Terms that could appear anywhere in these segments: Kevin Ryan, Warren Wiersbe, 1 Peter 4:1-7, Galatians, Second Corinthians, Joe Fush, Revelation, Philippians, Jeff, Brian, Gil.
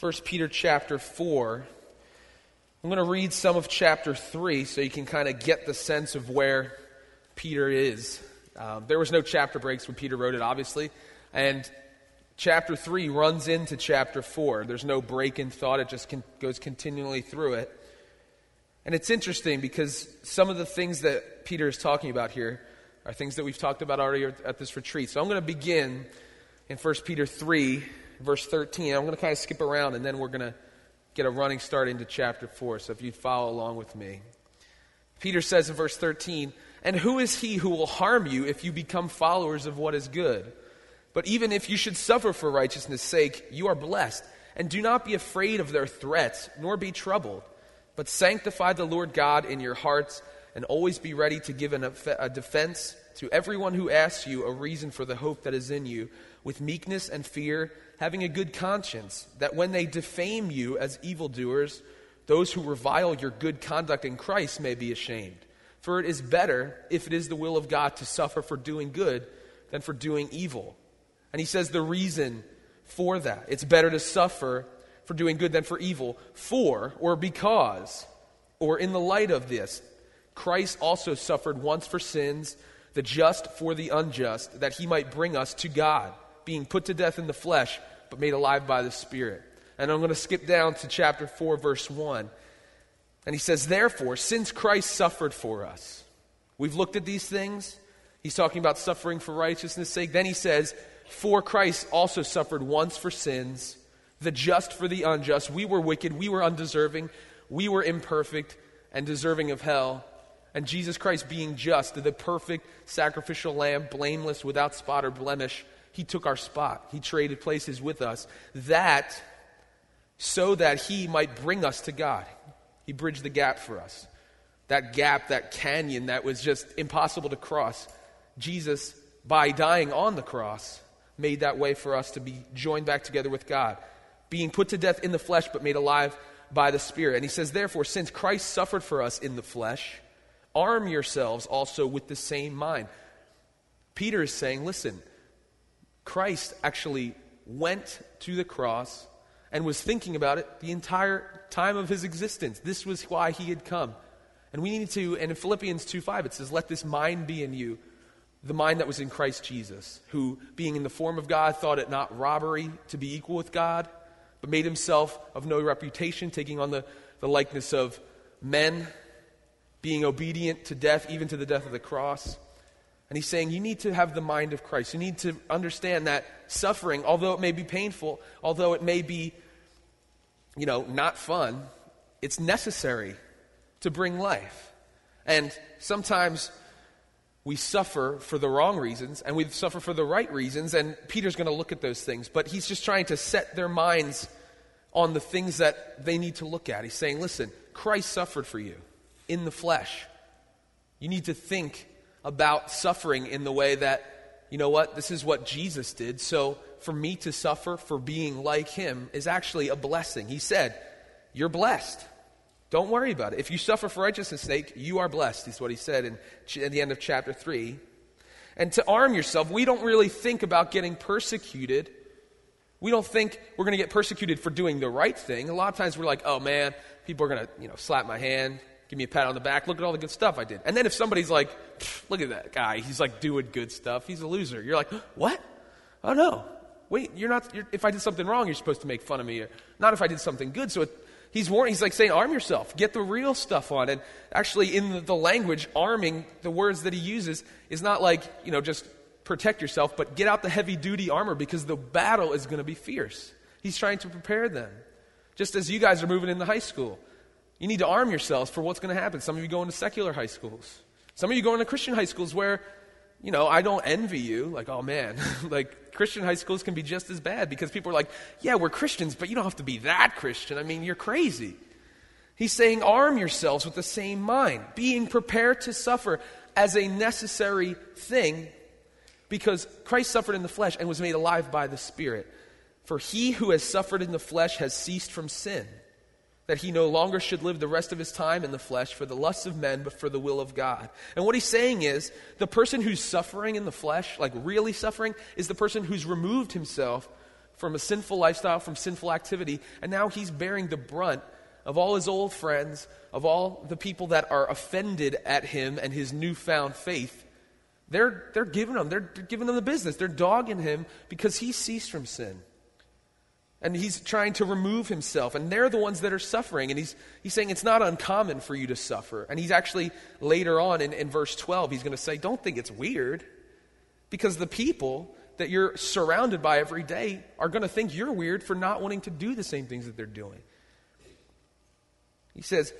1 Peter chapter 4. I'm going to read some of chapter 3 so you can kind of get the sense of where Peter is. There was no chapter breaks when Peter wrote it, obviously. And chapter 3 runs into chapter 4. There's no break in thought. It just goes continually through it. And it's interesting because some of the things that Peter is talking about here are things that we've talked about already at this retreat. So I'm going to begin in 1 Peter 3, verse 13. I'm going to kind of skip around, and then we're going to get a running start into chapter 4, so if you'd follow along with me. Peter says in verse 13, "And who is he who will harm you if you become followers of what is good? But even if you should suffer for righteousness' sake, you are blessed. And do not be afraid of their threats, nor be troubled. But sanctify the Lord God in your hearts, and always be ready to give a defense to everyone who asks you a reason for the hope that is in you, with meekness and fear, having a good conscience, that when they defame you as evildoers, those who revile your good conduct in Christ may be ashamed. For it is better, if it is the will of God, to suffer for doing good than for doing evil." And he says the reason for that. It's better to suffer for doing good than for evil. For, or because, or in the light of this, Christ also suffered once for sins, the just for the unjust, that he might bring us to God, being put to death in the flesh, but made alive by the Spirit. And I'm going to skip down to chapter 4, verse 1. And he says, "Therefore, since Christ suffered for us," we've looked at these things. He's talking about suffering for righteousness' sake. Then he says, "For Christ also suffered once for sins, the just for the unjust." We were wicked, we were undeserving, we were imperfect and deserving of hell. And Jesus Christ, being just, the perfect sacrificial lamb, blameless, without spot or blemish, he took our spot. He traded places with us, that so that he might bring us to God. He bridged the gap for us. That gap, that canyon that was just impossible to cross. Jesus, by dying on the cross, made that way for us to be joined back together with God, being put to death in the flesh but made alive by the Spirit. And he says, "Therefore, since Christ suffered for us in the flesh, arm yourselves also with the same mind." Peter is saying, listen, Christ actually went to the cross and was thinking about it the entire time of his existence. This was why he had come. And we need to, and in Philippians 2:5 it says, "Let this mind be in you, the mind that was in Christ Jesus, who, being in the form of God, thought it not robbery to be equal with God, but made himself of no reputation, taking on the likeness of men, being obedient to death, even to the death of the cross." And he's saying you need to have the mind of Christ. You need to understand that suffering, although it may be painful, although it may be, not fun, it's necessary to bring life. And sometimes we suffer for the wrong reasons, and we suffer for the right reasons, and Peter's going to look at those things, but he's just trying to set their minds on the things that they need to look at. He's saying, listen, Christ suffered for you in the flesh. You need to think about suffering in the way that, this is what Jesus did, so for me to suffer for being like him is actually a blessing. He said, you're blessed. Don't worry about it. If you suffer for righteousness' sake, you are blessed, is what he said at the end of chapter 3. And to arm yourself, we don't really think about getting persecuted. We don't think we're going to get persecuted for doing the right thing. A lot of times we're like, oh man, people are going to slap my hand, give me a pat on the back, look at all the good stuff I did. And then if somebody's like, look at that guy, he's like doing good stuff, he's a loser. You're like, what? Oh no. Wait, if I did something wrong, you're supposed to make fun of me. Or, not if I did something good, so he's like saying, arm yourself, get the real stuff on. And actually in the language, arming, the words that he uses, is not like, just protect yourself, but get out the heavy duty armor because the battle is going to be fierce. He's trying to prepare them. Just as you guys are moving into high school, you need to arm yourselves for what's going to happen. Some of you go into secular high schools. Some of you go into Christian high schools where, I don't envy you. Like, oh man, like Christian high schools can be just as bad because people are like, yeah, we're Christians, but you don't have to be that Christian. I mean, you're crazy. He's saying arm yourselves with the same mind, being prepared to suffer as a necessary thing because Christ suffered in the flesh and was made alive by the Spirit. For he who has suffered in the flesh has ceased from sin, that he no longer should live the rest of his time in the flesh for the lusts of men, but for the will of God. And what he's saying is, the person who's suffering in the flesh, like really suffering, is the person who's removed himself from a sinful lifestyle, from sinful activity, and now he's bearing the brunt of all his old friends, of all the people that are offended at him and his newfound faith. They're giving him the business. They're dogging him because he ceased from sin. And he's trying to remove himself. And they're the ones that are suffering. And he's saying it's not uncommon for you to suffer. And he's actually, later on in verse 12, he's going to say, don't think it's weird. Because the people that you're surrounded by every day are going to think you're weird for not wanting to do the same things that they're doing. He says,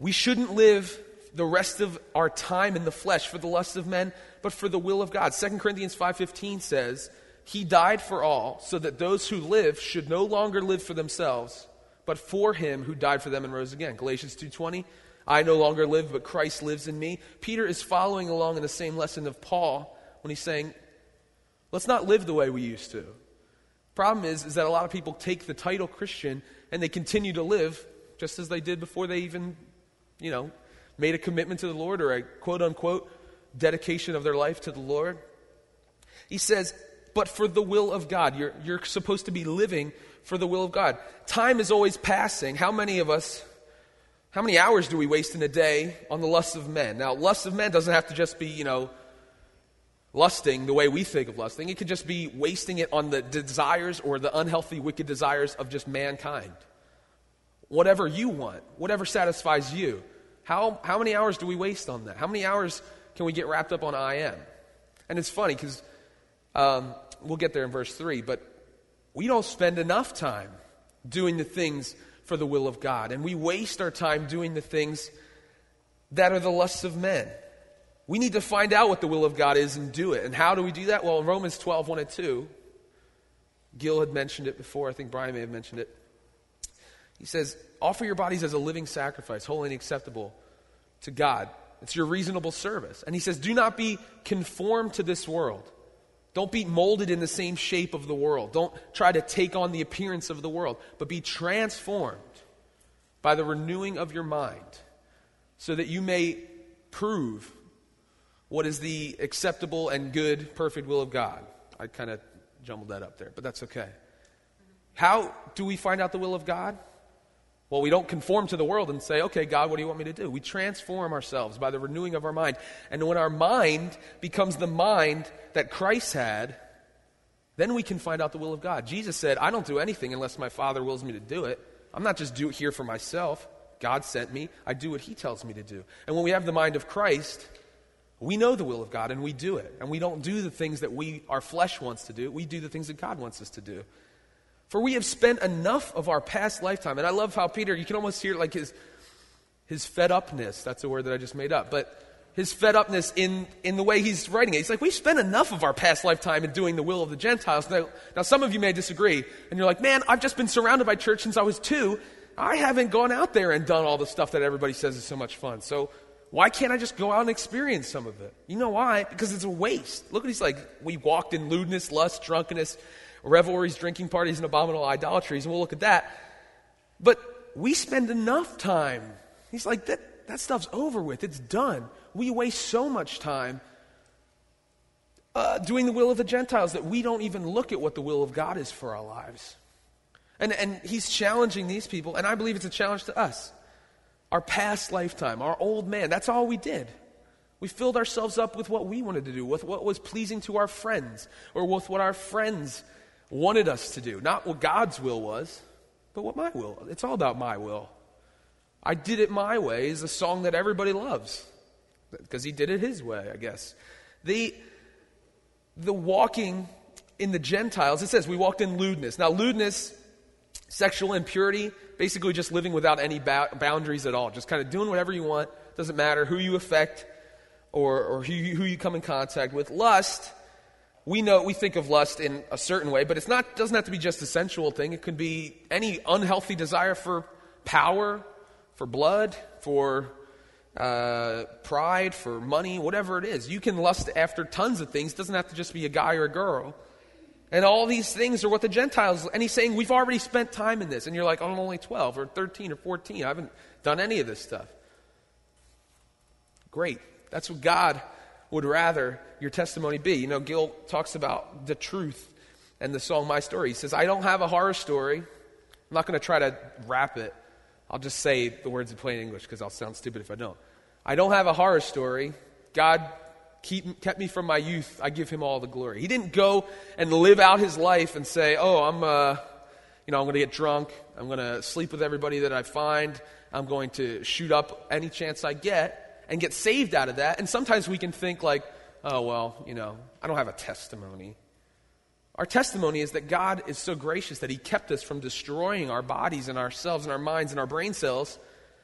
we shouldn't live the rest of our time in the flesh for the lust of men, but for the will of God. Second Corinthians 5:15 says, he died for all, so that those who live should no longer live for themselves, but for him who died for them and rose again. Galatians 2:20, I no longer live, but Christ lives in me. Peter is following along in the same lesson of Paul when he's saying, let's not live the way we used to. Problem is that a lot of people take the title Christian and they continue to live just as they did before they even, made a commitment to the Lord or a quote-unquote dedication of their life to the Lord. He says, but for the will of God. You're supposed to be living for the will of God. Time is always passing. How many hours do we waste in a day on the lusts of men? Now, lust of men doesn't have to just be, lusting the way we think of lusting. It could just be wasting it on the desires or the unhealthy, wicked desires of just mankind. Whatever you want, whatever satisfies you. How many hours do we waste on that? How many hours can we get wrapped up on I am? And it's funny because we'll get there in verse 3, but we don't spend enough time doing the things for the will of God. And we waste our time doing the things that are the lusts of men. We need to find out what the will of God is and do it. And how do we do that? Well, in Romans 12:1-2, Gil had mentioned it before. I think Brian may have mentioned it. He says, offer your bodies as a living sacrifice, holy and acceptable to God. It's your reasonable service. And he says, do not be conformed to this world. Don't be molded in the same shape of the world. Don't try to take on the appearance of the world, but be transformed by the renewing of your mind so that you may prove what is the acceptable and good, perfect will of God. I kind of jumbled that up there, but that's okay. How do we find out the will of God? Well, we don't conform to the world and say, okay, God, what do you want me to do? We transform ourselves by the renewing of our mind. And when our mind becomes the mind that Christ had, then we can find out the will of God. Jesus said, I don't do anything unless my Father wills me to do it. I'm not just do it here for myself. God sent me. I do what he tells me to do. And when we have the mind of Christ, we know the will of God and we do it. And we don't do the things that our flesh wants to do. We do the things that God wants us to do. For we have spent enough of our past lifetime. And I love how Peter, you can almost hear like his fed upness. That's a word that I just made up. But his fed upness in the way he's writing it. He's like, we've spent enough of our past lifetime in doing the will of the Gentiles. Now some of you may disagree. And you're like, man, I've just been surrounded by church since I was 2. I haven't gone out there and done all the stuff that everybody says is so much fun. So why can't I just go out and experience some of it? You know why? Because it's a waste. Look what he's like. We walked in lewdness, lust, drunkenness, revelries, drinking parties, and abominable idolatries, and we'll look at that. But we spend enough time. He's like, that stuff's over with. It's done. We waste so much time doing the will of the Gentiles that we don't even look at what the will of God is for our lives. And he's challenging these people, and I believe it's a challenge to us. Our past lifetime, our old man, that's all we did. We filled ourselves up with what we wanted to do, with what was pleasing to our friends, or with what our friends wanted us to do. Not what God's will was, but what my will. It's all about my will. I did it my way is a song that everybody loves because he did it his way, I guess. The walking in the Gentiles, it says we walked in lewdness. Now lewdness, sexual impurity, basically just living without any boundaries at all. Just kind of doing whatever you want. Doesn't matter who you affect or who you come in contact with. Lust, we think of lust in a certain way, but doesn't have to be just a sensual thing. It could be any unhealthy desire for power, for blood, for pride, for money, whatever it is. You can lust after tons of things. It doesn't have to just be a guy or a girl. And all these things are what the Gentiles, and he's saying, we've already spent time in this. And you're like, oh, I'm only 12 or 13 or 14. I haven't done any of this stuff. Great. That's what God would rather your testimony be. Gil talks about the truth and the song My Story. He says, I don't have a horror story. I'm not going to try to rap it. I'll just say the words in plain English because I'll sound stupid if I don't. I don't have a horror story. God kept me from my youth. I give him all the glory. He didn't go and live out his life and say, oh, I'm going to get drunk. I'm going to sleep with everybody that I find. I'm going to shoot up any chance I get and get saved out of that. And sometimes we can think like, oh, well, I don't have a testimony. Our testimony is that God is so gracious that he kept us from destroying our bodies and ourselves and our minds and our brain cells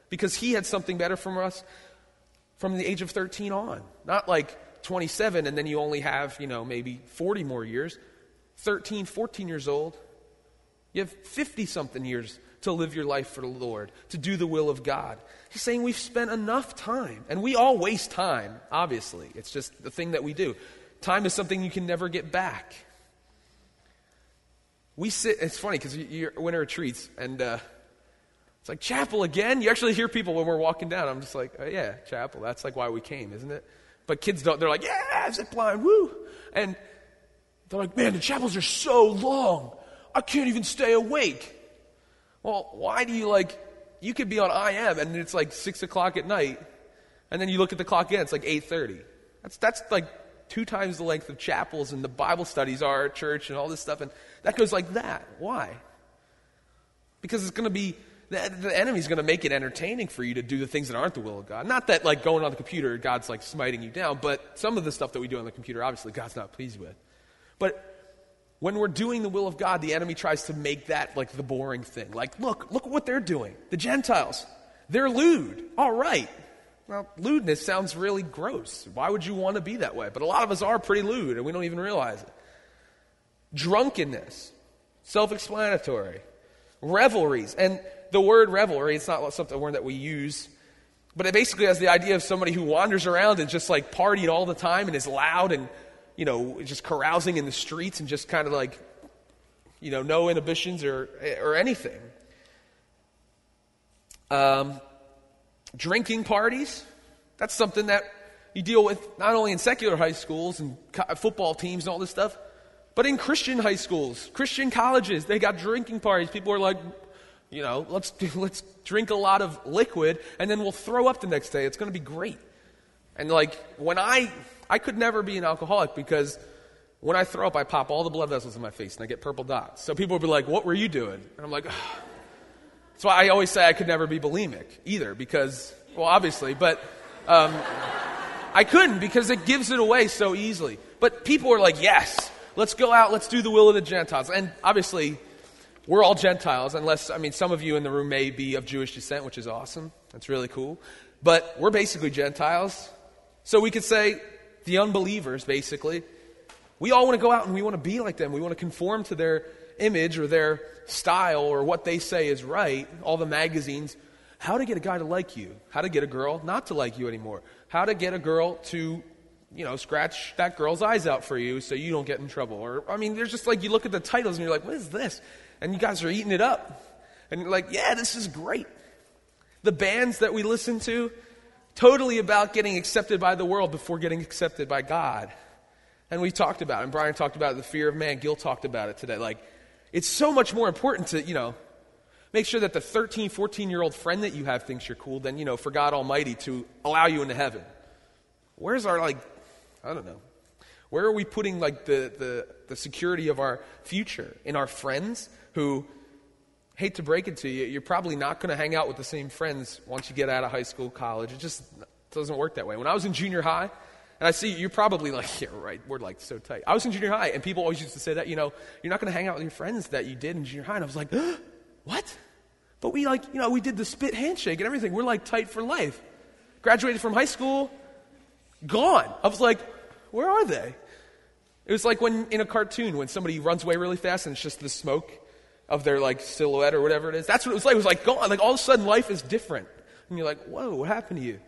because he had something better for us from the age of 13 on. Not like 27 and then you only have, maybe 40 more years. 13, 14 years old. You have 50-something years to live your life for the Lord, to do the will of God. He's saying we've spent enough time. And we all waste time, obviously. It's just the thing that we do. Time is something you can never get back. We sit, it's funny because you're winter retreats and it's like, chapel again? You actually hear people when we're walking down. I'm just like, oh, yeah, chapel. That's like why we came, isn't it? But kids don't. They're like, yeah, zip line, woo. And they're like, man, the chapels are so long. I can't even stay awake. Well, why do you you could be on IM and it's like 6 o'clock at night and then you look at the clock again, it's like 8:30. That's like 2 times the length of chapels and the Bible studies are at church and all this stuff, and that goes like that. Why? Because it's going to be, the enemy's going to make it entertaining for you to do the things that aren't the will of God. Not that like going on the computer, God's like smiting you down, but some of the stuff that we do on the computer, obviously God's not pleased with. But when we're doing the will of God, the enemy tries to make that like the boring thing. Like, look what they're doing. The Gentiles, they're lewd. All right. Well, lewdness sounds really gross. Why would you want to be that way? But a lot of us are pretty lewd, and we don't even realize it. Drunkenness, self-explanatory. Revelries, and the word revelry, it's not something, a word that we use, but it basically has the idea of somebody who wanders around and just like partying all the time and is loud and just carousing in the streets and just kind of like, no inhibitions or anything. Drinking parties, that's something that you deal with not only in secular high schools and football teams and all this stuff, but in Christian high schools, Christian colleges, they got drinking parties. People are like, let's drink a lot of liquid and then we'll throw up the next day. It's going to be great. And like when I could never be an alcoholic because when I throw up, I pop all the blood vessels in my face and I get purple dots. So people would be like, what were you doing? And I'm like, oh. That's why I always say I could never be bulimic either because, well, obviously, but I couldn't because it gives it away so easily. But people are like, yes, let's go out, let's do the will of the Gentiles. And obviously, we're all Gentiles unless, some of you in the room may be of Jewish descent, which is awesome. That's really cool. But we're basically Gentiles. So we could say, the unbelievers, basically, we all want to go out and we want to be like them. We want to conform to their image or their style or what they say is right. All the magazines, how to get a guy to like you, how to get a girl not to like you anymore, how to get a girl to, scratch that girl's eyes out for you so you don't get in trouble. Or, there's just like you look at the titles and you're like, what is this? And you guys are eating it up. And you're like, yeah, this is great. The bands that we listen to, totally about getting accepted by the world before getting accepted by God. And we talked about it, and Brian talked about it, the fear of man. Gil talked about it today. Like, it's so much more important to, make sure that the 13, 14-year-old friend that you have thinks you're cool than, for God Almighty to allow you into heaven. Where's our, I don't know. Where are we putting, the security of our future? In our friends who... Hate to break it to you, you're probably not going to hang out with the same friends once you get out of high school, college. It just doesn't work that way. When I was in junior high, and I see you're probably like, yeah, right, we're like so tight. I was in junior high, and people always used to say that, you're not going to hang out with your friends that you did in junior high. And I was like, what? But we we did the spit handshake and everything. We're like tight for life. Graduated from high school, gone. I was like, where are they? It was like when in a cartoon when somebody runs away really fast and it's just the smoke of their silhouette or whatever it is. That's what it was like. It was like gone. Like all of a sudden life is different. And you're like, whoa, what happened to you?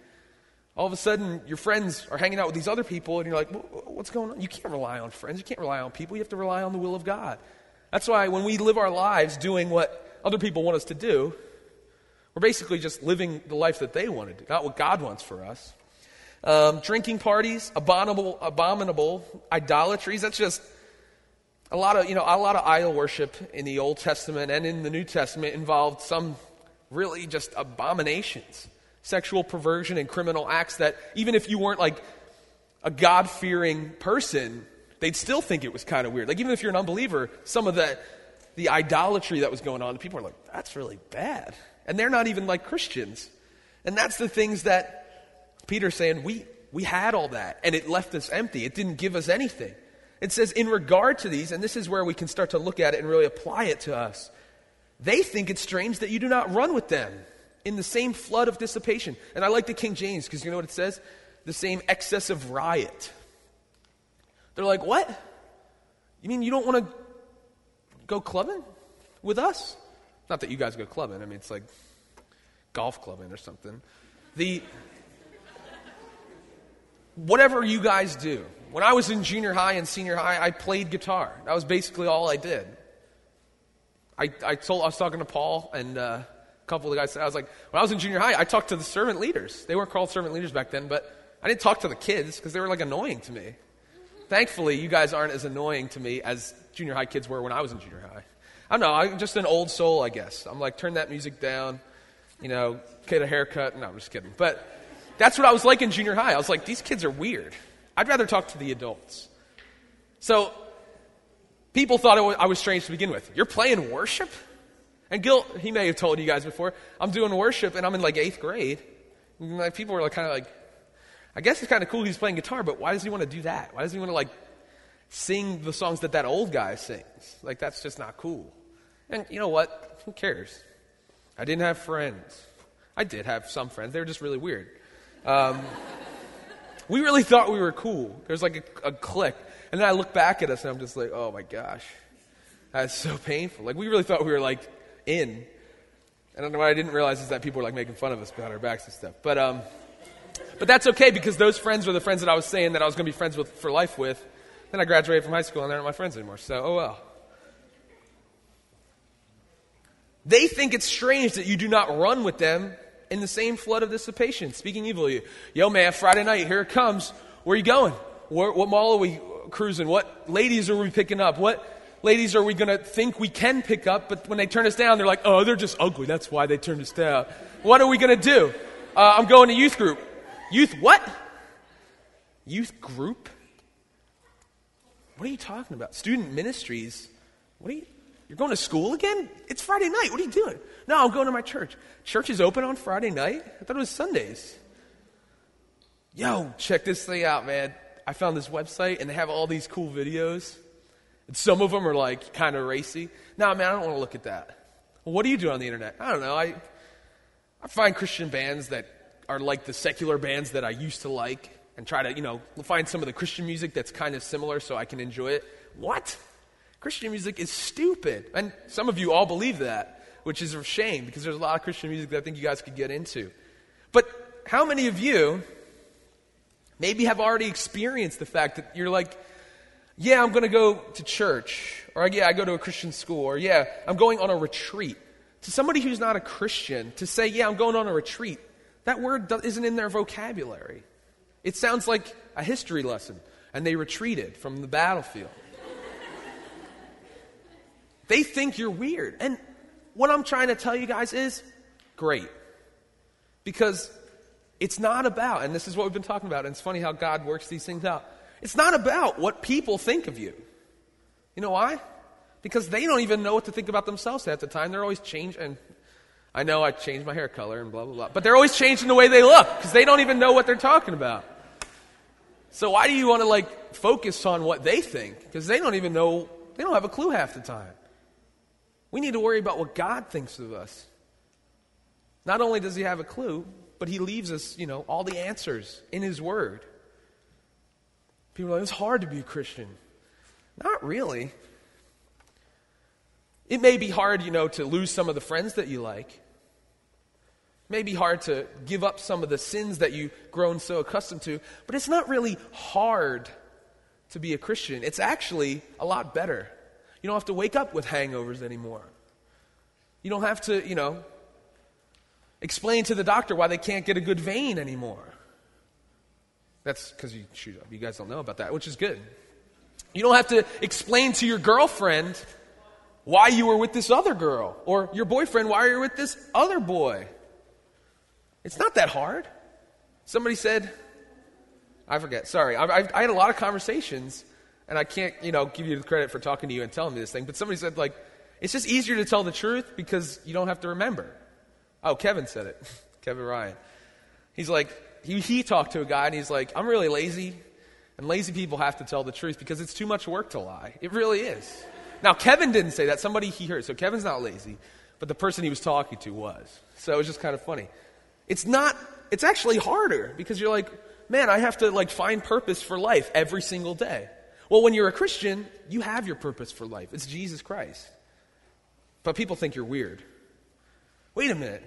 All of a sudden your friends are hanging out with these other people and you're like, what's going on? You can't rely on friends. You can't rely on people. You have to rely on the will of God. That's why when we live our lives doing what other people want us to do, we're basically just living the life that they want to do, not what God wants for us. Drinking parties, abominable idolatries. That's just A lot of idol worship in the Old Testament and in the New Testament involved some really just abominations, sexual perversion and criminal acts that even if you weren't like a God-fearing person, they'd still think it was kind of weird. Like even if you're an unbeliever, some of the idolatry that was going on, people are like, that's really bad. And they're not even like Christians. And that's the things that Peter's saying, we had all that and it left us empty. It didn't give us anything. It says, in regard to these, and this is where we can start to look at it and really apply it to us, they think it's strange that you do not run with them in the same flood of dissipation. And I like the King James because you know what it says? The same excess of riot. They're like, what? You mean you don't want to go clubbing with us? Not that you guys go clubbing. I mean, it's like golf clubbing or something. Whatever you guys do. When I was in junior high and senior high, I played guitar. That was basically all I did. I was talking to Paul and a couple of the guys. I was like, when I was in junior high, I talked to the servant leaders. They weren't called servant leaders back then, but I didn't talk to the kids because they were like annoying to me. Thankfully, you guys aren't as annoying to me as junior high kids were when I was in junior high. I don't know. I'm just an old soul, I guess. I'm like, turn that music down, get a haircut. No, I'm just kidding. But that's what I was like in junior high. I was like, these kids are weird. I'd rather talk to the adults. So people thought I was strange to begin with. You're playing worship? And Gil, he may have told you guys before, I'm doing worship and I'm in like 8th grade. And like people were like, kind of like, I guess it's kind of cool he's playing guitar, but why does he want to do that? Why does he want to like sing the songs that old guy sings? Like that's just not cool. And you know what? Who cares? I didn't have friends. I did have some friends. They were just really weird. We really thought we were cool. There's like a click. And then I look back at us and I'm just like, oh my gosh, that's so painful. Like we really thought we were like in. And what I didn't realize is that people were like making fun of us behind our backs and stuff. But that's okay because those friends were the friends that I was saying that I was going to be friends with for life with. Then I graduated from high school and they aren't my friends anymore. So, oh well. They think it's strange that you do not run with them in the same flood of dissipation, speaking evil of you. Yo, man, Friday night, here it comes. Where are you going? What mall are we cruising? What ladies are we picking up? What ladies are we going to think we can pick up? But when they turn us down, they're like, oh, they're just ugly. That's why they turned us down. What are we going to do? I'm going to youth group. Youth what? Youth group? What are you talking about? Student ministries? What are you... You're going to school again? It's Friday night. What are you doing? No, I'm going to my church. Church is open on Friday night? I thought it was Sundays. Yo, check this thing out, man. I found this website, and they have all these cool videos. And some of them are, like, kind of racy. Nah, man, I don't want to look at that. Well, what do you do on the internet? I don't know. I find Christian bands that are like the secular bands that I used to like and try to, find some of the Christian music that's kind of similar so I can enjoy it. What? Christian music is stupid. And some of you all believe that, which is a shame because there's a lot of Christian music that I think you guys could get into. But how many of you maybe have already experienced the fact that you're like, yeah, I'm going to go to church, or yeah, I go to a Christian school, or yeah, I'm going on a retreat. To somebody who's not a Christian, to say, yeah, I'm going on a retreat, that word isn't in their vocabulary. It sounds like a history lesson, and they retreated from the battlefield. They think you're weird. And what I'm trying to tell you guys is, great. Because it's not about, and this is what we've been talking about, and it's funny how God works these things out. It's not about what people think of you. You know why? Because they don't even know what to think about themselves at the time. They're always changing. And I know I changed my hair color and blah, blah, blah. But they're always changing the way they look because they don't even know what they're talking about. So why do you want to like focus on what they think? Because they don't even know, they don't have a clue half the time. We need to worry about what God thinks of us. Not only does he have a clue, but he leaves us, all the answers in his word. People are like, it's hard to be a Christian. Not really. It may be hard, to lose some of the friends that you like. It may be hard to give up some of the sins that you've grown so accustomed to, but it's not really hard to be a Christian. It's actually a lot better. You don't have to wake up with hangovers anymore. You don't have to, explain to the doctor why they can't get a good vein anymore. That's because you guys don't know about that, which is good. You don't have to explain to your girlfriend why you were with this other girl, or your boyfriend why you're with this other boy. It's not that hard. Somebody said, I forget, sorry, I had a lot of conversations, and I can't, give you the credit for talking to you and telling me this thing, but somebody said, it's just easier to tell the truth because you don't have to remember. Oh, Kevin said it. Kevin Ryan. He's like, he talked to a guy, and he's like, I'm really lazy, and lazy people have to tell the truth because it's too much work to lie. It really is. Now, Kevin didn't say that. Somebody he heard. So Kevin's not lazy, but the person he was talking to was. So it was just kind of funny. It's actually harder because you're like, man, I have to find purpose for life every single day. Well, when you're a Christian, you have your purpose for life. It's Jesus Christ. But people think you're weird. Wait a minute.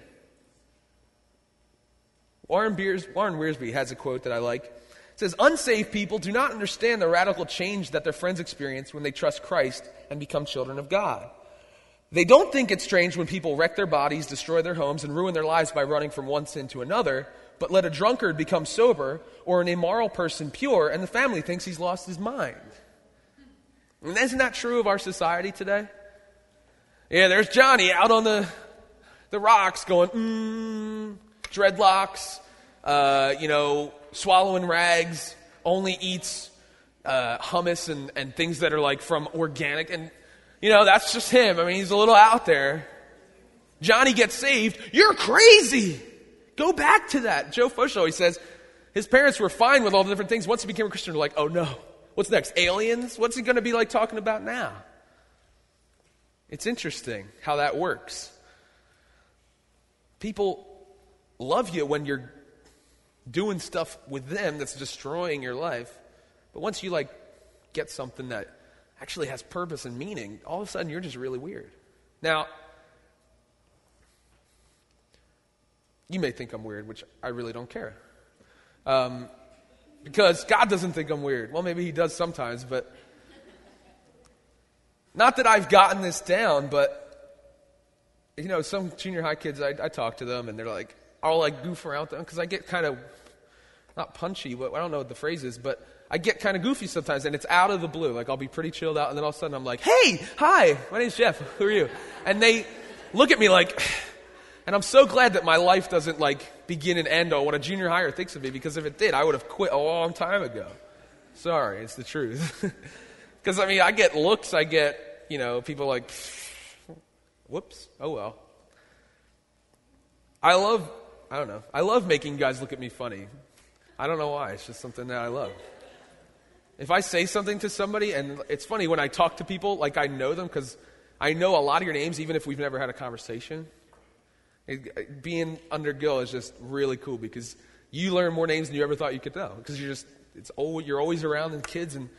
Warren Wiersbe has a quote that I like. It says, unsaved people do not understand the radical change that their friends experience when they trust Christ and become children of God. They don't think it's strange when people wreck their bodies, destroy their homes, and ruin their lives by running from one sin to another, but let a drunkard become sober or an immoral person pure, and the family thinks he's lost his mind. And isn't that true of our society today? Yeah, there's Johnny out on the rocks going, dreadlocks, swallowing rags, only eats hummus and things that are from organic. And, that's just him. I mean, he's a little out there. Johnny gets saved. You're crazy. Go back to that. Joe Fush always says his parents were fine with all the different things. Once he became a Christian, they're like, oh no, what's next? Aliens? What's he going to be talking about now? It's interesting how that works. People love you when you're doing stuff with them that's destroying your life. But once you get something that actually has purpose and meaning, all of a sudden you're just really weird. Now, you may think I'm weird, which I really don't care. Because God doesn't think I'm weird. Well, maybe he does sometimes, but not that I've gotten this down, but some junior high kids, I talk to them and they're like, I'll goof around with them because I get kind of, not punchy, but I don't know what the phrase is, but I get kind of goofy sometimes, and it's out of the blue. I'll be pretty chilled out, and then all of a sudden I'm like, hey, hi, my name's Jeff, who are you? And they look at me and I'm so glad that my life doesn't begin and end on what a junior higher thinks of me, because if it did, I would have quit a long time ago. Sorry, it's the truth. Because I get looks, I get, people whoops, oh well. I love making guys look at me funny. I don't know why. It's just something that I love. If I say something to somebody, and it's funny when I talk to people, I know them because I know a lot of your names, even if we've never had a conversation. Being under Gil is just really cool because you learn more names than you ever thought you could know because you're always around and kids, and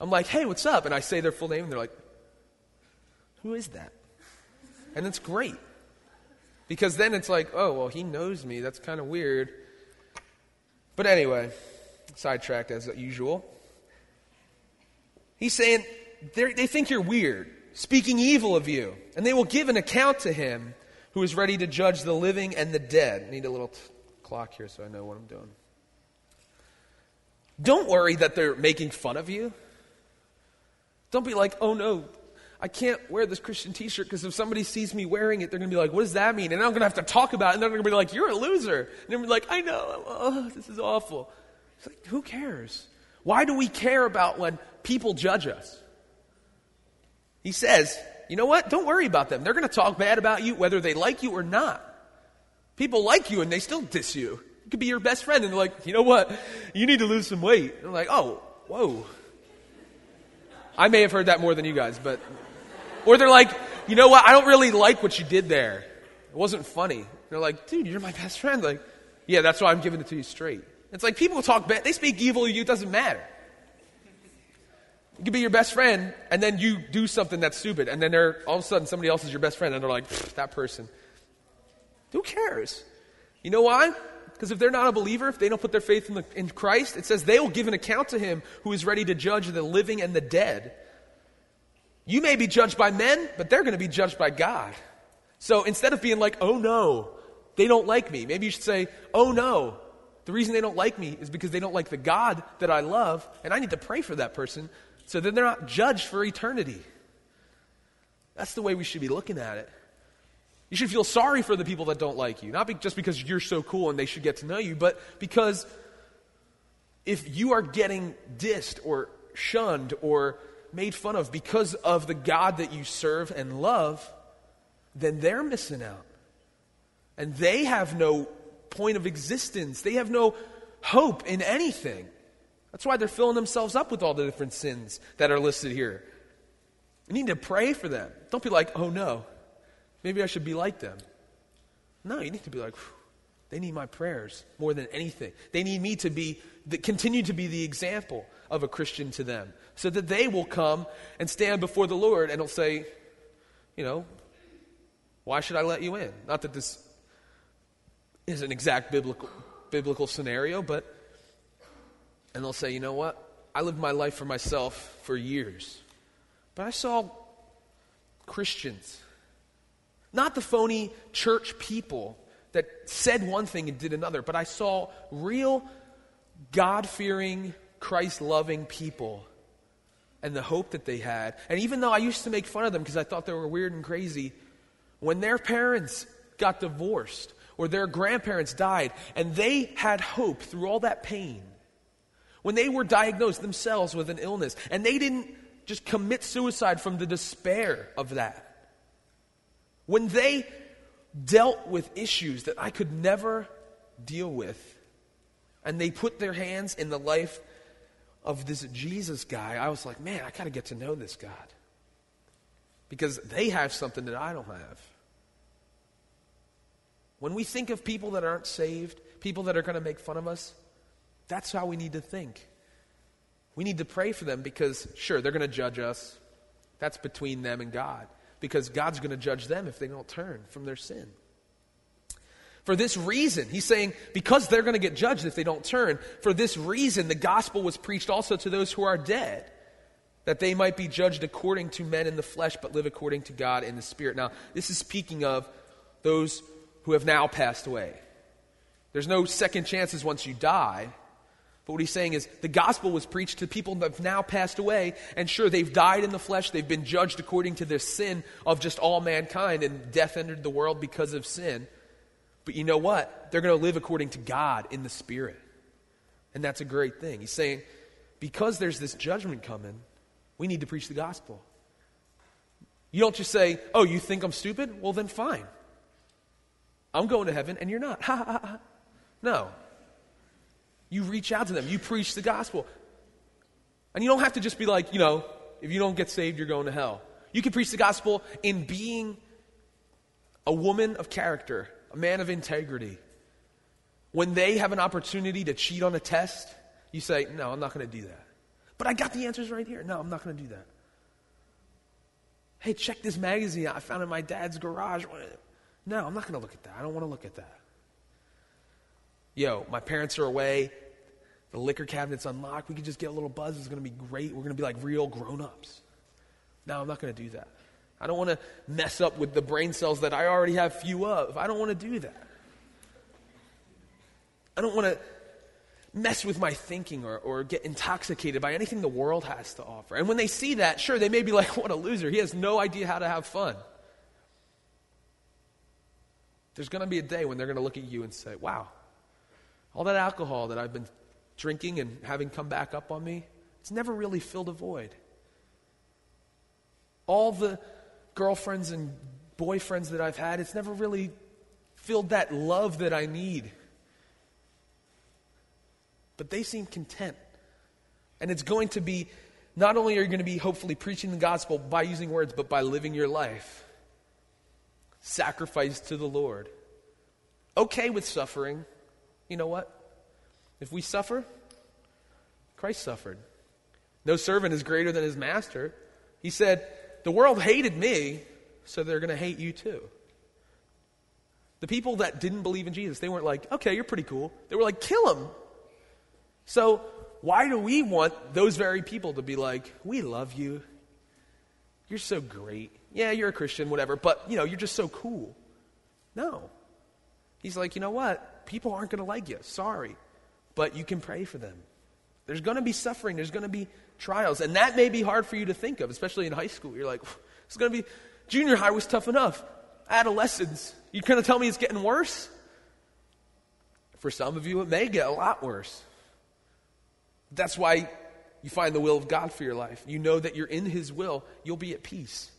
I'm like, hey, what's up? And I say their full name, and they're like, who is that? And it's great. Because then it's oh, well, he knows me. That's kind of weird. But anyway, sidetracked as usual. He's saying, they think you're weird, speaking evil of you. And they will give an account to him who is ready to judge the living and the dead. I need a little clock here so I know what I'm doing. Don't worry that they're making fun of you. Don't be oh no, I can't wear this Christian t-shirt because if somebody sees me wearing it, they're going to be like, what does that mean? And I'm going to have to talk about it. And they're going to be like, you're a loser. And they're going to be like, I know. Oh, this is awful. It's who cares? Why do we care about when people judge us? He says, you know what? Don't worry about them. They're going to talk bad about you whether they like you or not. People like you and they still diss you. You could be your best friend and they're like, you know what? You need to lose some weight. And I'm like, oh, whoa. I may have heard that more than you guys, but... Or they're like, you know what, I don't really like what you did there. It wasn't funny. They're like, dude, you're my best friend. Yeah, that's why I'm giving it to you straight. It's people talk bad. They speak evil of you. It doesn't matter. You could be your best friend, and then you do something that's stupid, and then all of a sudden somebody else is your best friend, and they're like, that person. Who cares? You know why? Because if they're not a believer, if they don't put their faith in Christ, it says they will give an account to him who is ready to judge the living and the dead. You may be judged by men, but they're going to be judged by God. So instead of being oh no, they don't like me. Maybe you should say, oh no, the reason they don't like me is because they don't like the God that I love, and I need to pray for that person so then they're not judged for eternity. That's the way we should be looking at it. You should feel sorry for the people that don't like you, just because you're so cool and they should get to know you, but because if you are getting dissed or shunned or made fun of because of the God that you serve and love, then they're missing out. And they have no point of existence. They have no hope in anything. That's why they're filling themselves up with all the different sins that are listed here. You need to pray for them. Don't be like, oh no, maybe I should be like them. No, you need to be like, they need my prayers more than anything. They need me to continue to be the example of a Christian to them, so that they will come and stand before the Lord and will say, why should I let you in? Not that this is an exact biblical scenario, but, and they'll say, you know what? I lived my life for myself for years, but I saw Christians, not the phony church people that said one thing and did another, but I saw real God-fearing, Christ-loving people and the hope that they had. And even though I used to make fun of them because I thought they were weird and crazy, when their parents got divorced or their grandparents died and they had hope through all that pain, when they were diagnosed themselves with an illness and they didn't just commit suicide from the despair of that, when they dealt with issues that I could never deal with, and they put their hands in the life of this Jesus guy, I was like, man, I got to get to know this God, because they have something that I don't have. When we think of people that aren't saved, people that are going to make fun of us, that's how we need to think. We need to pray for them, because, sure, they're going to judge us. That's between them and God, because God's going to judge them if they don't turn from their sin. For this reason, he's saying, because they're going to get judged if they don't turn, for this reason the gospel was preached also to those who are dead, that they might be judged according to men in the flesh, but live according to God in the Spirit. Now, this is speaking of those who have now passed away. There's no second chances once you die. But what he's saying is the gospel was preached to people that have now passed away, and sure, they've died in the flesh, they've been judged according to their sin of just all mankind, and death entered the world because of sin. But you know what? They're going to live according to God in the Spirit. And that's a great thing. He's saying, because there's this judgment coming, we need to preach the gospel. You don't just say, oh, you think I'm stupid? Well, then fine. I'm going to heaven and you're not. Ha, ha, ha. No. You reach out to them. You preach the gospel. And you don't have to just be like, if you don't get saved, you're going to hell. You can preach the gospel in being a woman of character, a man of integrity. When they have an opportunity to cheat on a test, you say, no, I'm not going to do that. But I got the answers right here. No, I'm not going to do that. Hey, check this magazine I found in my dad's garage. No, I'm not going to look at that. I don't want to look at that. Yo, my parents are away. The liquor cabinet's unlocked. We could just get a little buzz. It's going to be great. We're going to be like real grown-ups. No, I'm not going to do that. I don't want to mess up with the brain cells that I already have few of. I don't want to do that. I don't want to mess with my thinking or get intoxicated by anything the world has to offer. And when they see that, sure, they may be like, what a loser. He has no idea how to have fun. There's going to be a day when they're going to look at you and say, wow, all that alcohol that I've been drinking and having come back up on me, it's never really filled a void. All the girlfriends and boyfriends that I've had, it's never really filled that love that I need. But they seem content. And it's going to be, not only are you going to be hopefully preaching the gospel by using words, but by living your life. Sacrifice to the Lord. Okay with suffering. You know what? If we suffer, Christ suffered. No servant is greater than his master. He said, the world hated me, so they're going to hate you too. The people that didn't believe in Jesus, they weren't like, okay, you're pretty cool. They were like, kill him. So why do we want those very people to be like, we love you. You're so great. Yeah, you're a Christian, whatever, but you're just so cool. No. He's like, you know what? People aren't going to like you, sorry, but you can pray for them. There's going to be suffering, there's going to be trials. And that may be hard for you to think of, especially in high school. You're like, it's going to be, junior high was tough enough. Adolescence, you're going to tell me it's getting worse? For some of you, it may get a lot worse. That's why you find the will of God for your life. You know that you're in His will. You'll be at peace.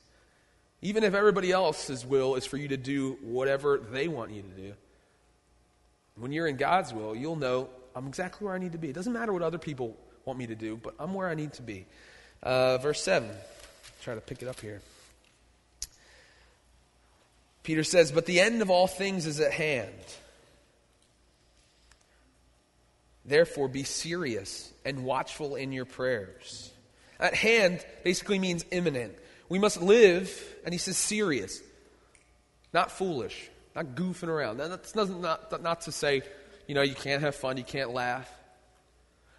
Even if everybody else's will is for you to do whatever they want you to do, when you're in God's will, you'll know, I'm exactly where I need to be. It doesn't matter what other people want me to do, but I'm where I need to be. Verse 7. Try to pick it up here. Peter says, but the end of all things is at hand. Therefore, be serious and watchful in your prayers. At hand basically means imminent. We must live, and he says serious, not foolish, not goofing around. Now, that's not to say, you can't have fun, you can't laugh.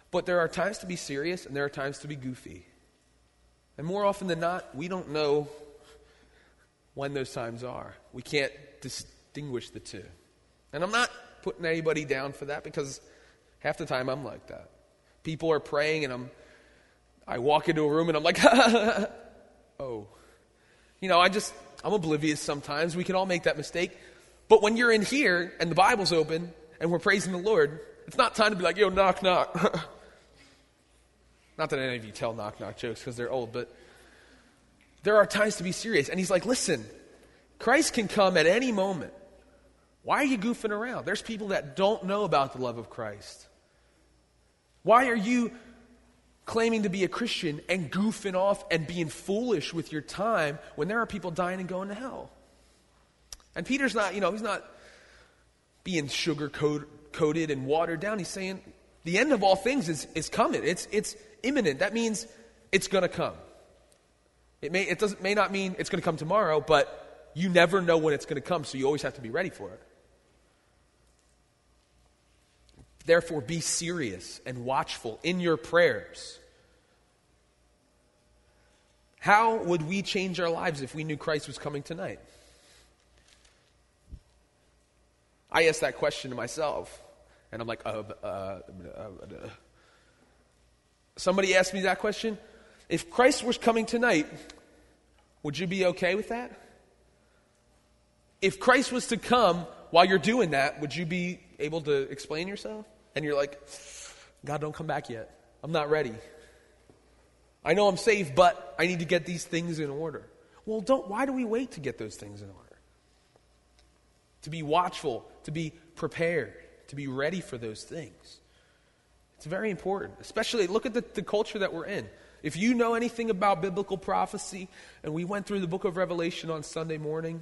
But there are times to be serious, and there are times to be goofy. And more often than not, we don't know when those times are. We can't distinguish the two. And I'm not putting anybody down for that, because half the time I'm like that. People are praying and I walk into a room and I'm like, oh. I'm oblivious sometimes. We can all make that mistake. But when you're in here and the Bible's open and we're praising the Lord, it's not time to be like, yo, knock, knock. Not that any of you tell knock, knock jokes because they're old, but there are times to be serious. And he's like, listen, Christ can come at any moment. Why are you goofing around? There's people that don't know about the love of Christ. Why are you claiming to be a Christian and goofing off and being foolish with your time when there are people dying and going to hell? And Peter's not, he's not being sugar-coated and watered down. He's saying the end of all things is coming. It's imminent. That means it's going to come. It may not mean it's going to come tomorrow, but you never know when it's going to come, so you always have to be ready for it. Therefore, be serious and watchful in your prayers. How would we change our lives if we knew Christ was coming tonight? I asked that question to myself, and I'm like, Somebody asked me that question. If Christ was coming tonight, would you be okay with that? If Christ was to come while you're doing that, would you be able to explain yourself? And you're like, God, don't come back yet. I'm not ready. I know I'm saved, but I need to get these things in order. Well, why do we wait to get those things in order? To be watchful, to be prepared, to be ready for those things. It's very important. Especially, look at the culture that we're in. If you know anything about biblical prophecy, and we went through the book of Revelation on Sunday morning,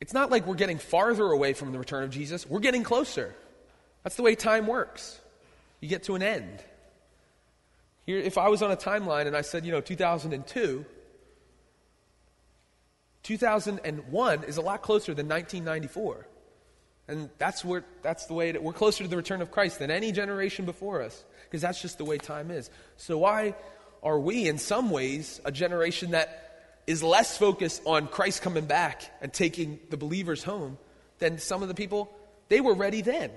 it's not like we're getting farther away from the return of Jesus. We're getting closer. That's the way time works. You get to an end. Here, if I was on a timeline and I said, 2002, 2001 is a lot closer than 1994. And that's the way that we're closer to the return of Christ than any generation before us, because that's just the way time is. So why are we, in some ways, a generation that is less focused on Christ coming back and taking the believers home than some of the people? They were ready then.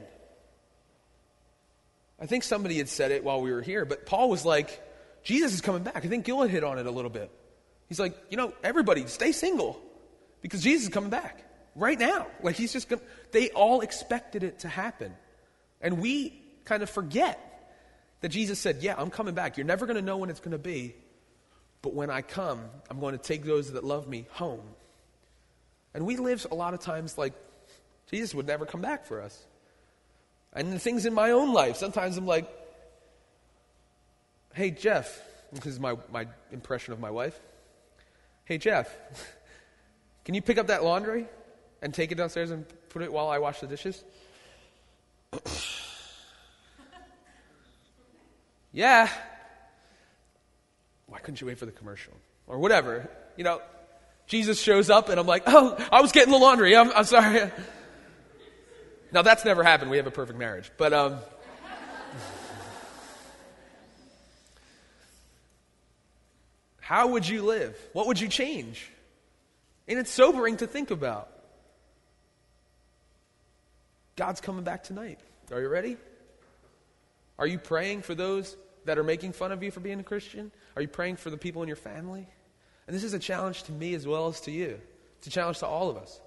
I think somebody had said it while we were here, but Paul was like, Jesus is coming back. I think Gil had hit on it a little bit. He's like, everybody, stay single because Jesus is coming back right now. Like, he's just going to... They all expected it to happen. And we kind of forget that Jesus said, yeah, I'm coming back. You're never going to know when it's going to be. But when I come, I'm going to take those that love me home. And we live a lot of times like Jesus would never come back for us. And the things in my own life, sometimes I'm like, hey, Jeff, this is my impression of my wife. Hey, Jeff, can you pick up that laundry and take it downstairs and put it while I wash the dishes? Yeah. Why couldn't you wait for the commercial? Or whatever. Jesus shows up and I'm like, oh, I was getting the laundry. I'm sorry. Now, that's never happened. We have a perfect marriage. But how would you live? What would you change? And it's sobering to think about. God's coming back tonight. Are you ready? Are you praying for those that are making fun of you for being a Christian? Are you praying for the people in your family? And this is a challenge to me as well as to you. It's a challenge to all of us.